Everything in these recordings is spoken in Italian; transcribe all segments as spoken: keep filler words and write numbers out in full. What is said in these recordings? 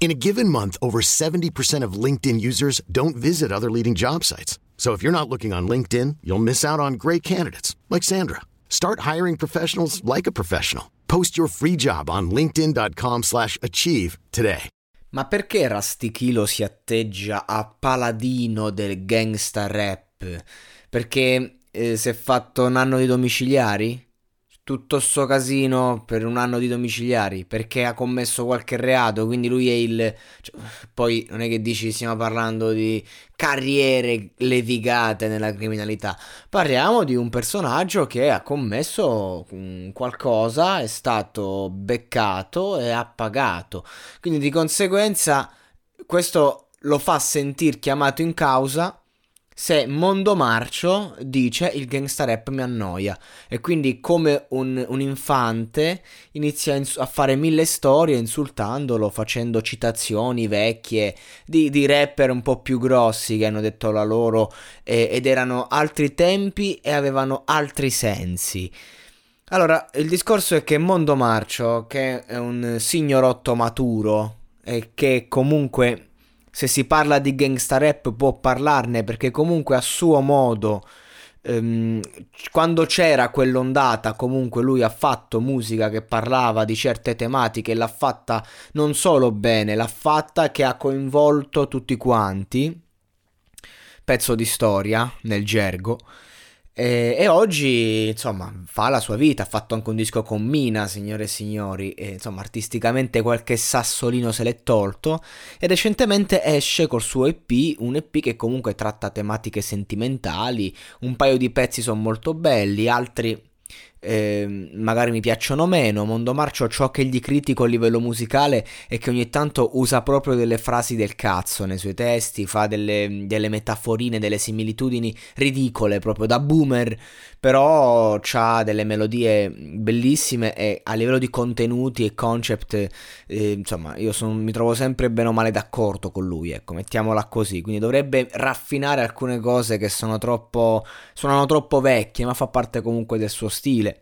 In a given month, over seventy percent of LinkedIn users don't visit other leading job sites. So if you're not looking on LinkedIn, you'll miss out on great candidates, like Sandra. Start hiring professionals like a professional. Post your free job on linkedin dot com slash achieve today. Ma perché Rastakhilo si atteggia a paladino del gangsta rap? Perché eh, si è fatto un anno di domiciliari? Tutto sto casino per un anno di domiciliari? Perché ha commesso qualche reato? Quindi lui è il... Cioè, poi non è che dici stiamo parlando di carriere levigate nella criminalità. Parliamo di un personaggio che ha commesso qualcosa, è stato beccato e ha pagato. Quindi di conseguenza questo lo fa sentir chiamato in causa se Mondo Marcio dice il gangsta rap mi annoia. E quindi come un, un infante inizia ins- a fare mille storie insultandolo, facendo citazioni vecchie di, di rapper un po' più grossi che hanno detto la loro eh, ed erano altri tempi e avevano altri sensi. Allora il discorso è che Mondo Marcio, che è un signorotto maturo e che comunque, se si parla di gangsta rap, può parlarne, perché comunque a suo modo, ehm, quando c'era quell'ondata, comunque lui ha fatto musica che parlava di certe tematiche e l'ha fatta non solo bene, l'ha fatta che ha coinvolto tutti quanti, pezzo di storia nel gergo. E, e oggi insomma fa la sua vita, ha fatto anche un disco con Mina, signore e signori, e, insomma artisticamente qualche sassolino se l'è tolto, e recentemente esce col suo E P, un E P che comunque tratta tematiche sentimentali, un paio di pezzi sono molto belli, altri eh, magari mi piacciono meno. Mondo Marcio, ciò che gli critico a livello musicale è che ogni tanto usa proprio delle frasi del cazzo nei suoi testi, fa delle, delle metaforine, delle similitudini ridicole proprio da boomer, però c'ha delle melodie bellissime e a livello di contenuti e concept eh, insomma io son, mi trovo sempre bene o male d'accordo con lui, ecco, mettiamola così. Quindi dovrebbe raffinare alcune cose che sono troppo suonano troppo vecchie, ma fa parte comunque del suo stile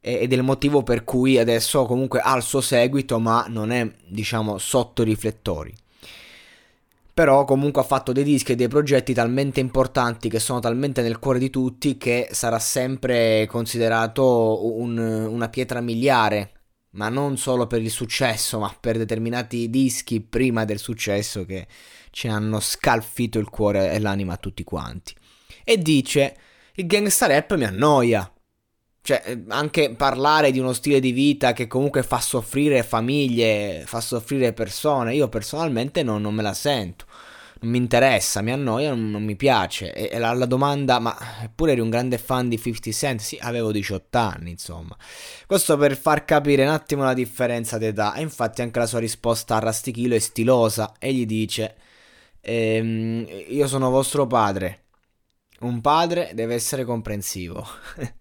ed è il motivo per cui adesso comunque ha il suo seguito, ma non è diciamo sotto i riflettori. Però comunque ha fatto dei dischi e dei progetti talmente importanti, che sono talmente nel cuore di tutti, che sarà sempre considerato un, una pietra miliare, ma non solo per il successo, ma per determinati dischi prima del successo che ci hanno scalfito il cuore e l'anima a tutti quanti. E dice il gangsta rap mi annoia. Cioè, anche parlare di uno stile di vita che comunque fa soffrire famiglie, fa soffrire persone, io personalmente non, non me la sento, non mi interessa, mi annoia, non, non mi piace. E, e la, la domanda, ma eppure eri un grande fan di fifty Cent? Sì, avevo diciotto anni, insomma. Questo per far capire un attimo la differenza d'età. E infatti anche la sua risposta a Rastakhilo è stilosa, e gli dice ehm, io sono vostro padre. Un padre deve essere comprensivo.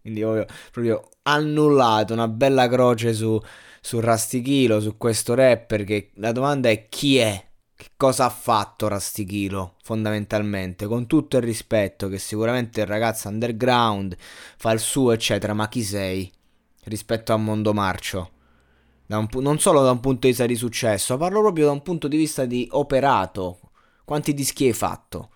Quindi ovvio, proprio annullato, una bella croce su, su Rastakhilo, su questo rapper, che la domanda è chi è? Che cosa ha fatto Rastakhilo fondamentalmente? Con tutto il rispetto che sicuramente il ragazzo underground fa il suo eccetera, ma chi sei rispetto a Mondo Marcio? Da un, non solo da un punto di vista di successo, parlo proprio da un punto di vista di operato. Quanti dischi hai fatto?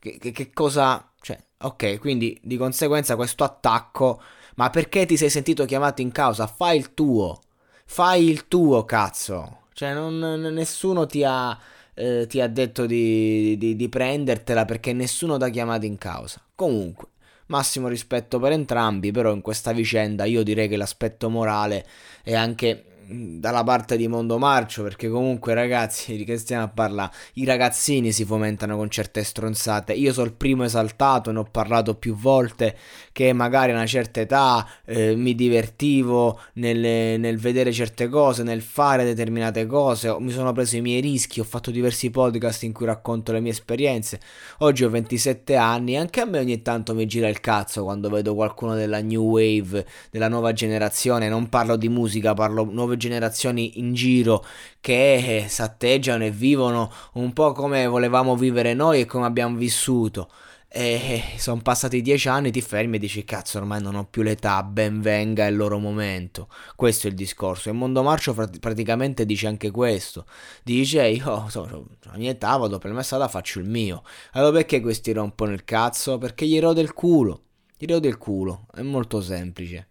Che, che, che cosa... Cioè, ok, quindi di conseguenza questo attacco, ma perché ti sei sentito chiamato in causa? Fai il tuo, fai il tuo cazzo, cioè non, nessuno ti ha, eh, ti ha detto di, di, di prendertela, perché nessuno ti ha chiamato in causa. Comunque, massimo rispetto per entrambi, però in questa vicenda io direi che l'aspetto morale è anche dalla parte di Mondo Marcio, perché comunque, ragazzi, di che stiamo a parlare? I ragazzini si fomentano con certe stronzate. Io sono il primo esaltato, ne ho parlato più volte, che magari a una certa età eh, mi divertivo nel, nel vedere certe cose, nel fare determinate cose, mi sono preso i miei rischi, ho fatto diversi podcast in cui racconto le mie esperienze. Oggi ho ventisette anni, anche a me ogni tanto mi gira il cazzo quando vedo qualcuno della new wave, della nuova generazione, non parlo di musica, parlo nuove generazioni in giro che eh, s'atteggiano e vivono un po' come volevamo vivere noi e come abbiamo vissuto. E eh, sono passati dieci anni, ti fermi e dici cazzo, ormai non ho più l'età, ben venga è il loro momento. Questo è il discorso. E Mondo Marcio prat- praticamente dice anche questo. Dice io so, so, la mia età, vado per me strada, faccio il mio. Allora perché questi rompono il cazzo? Perché gli rode il culo. Gli rode il culo, è molto semplice.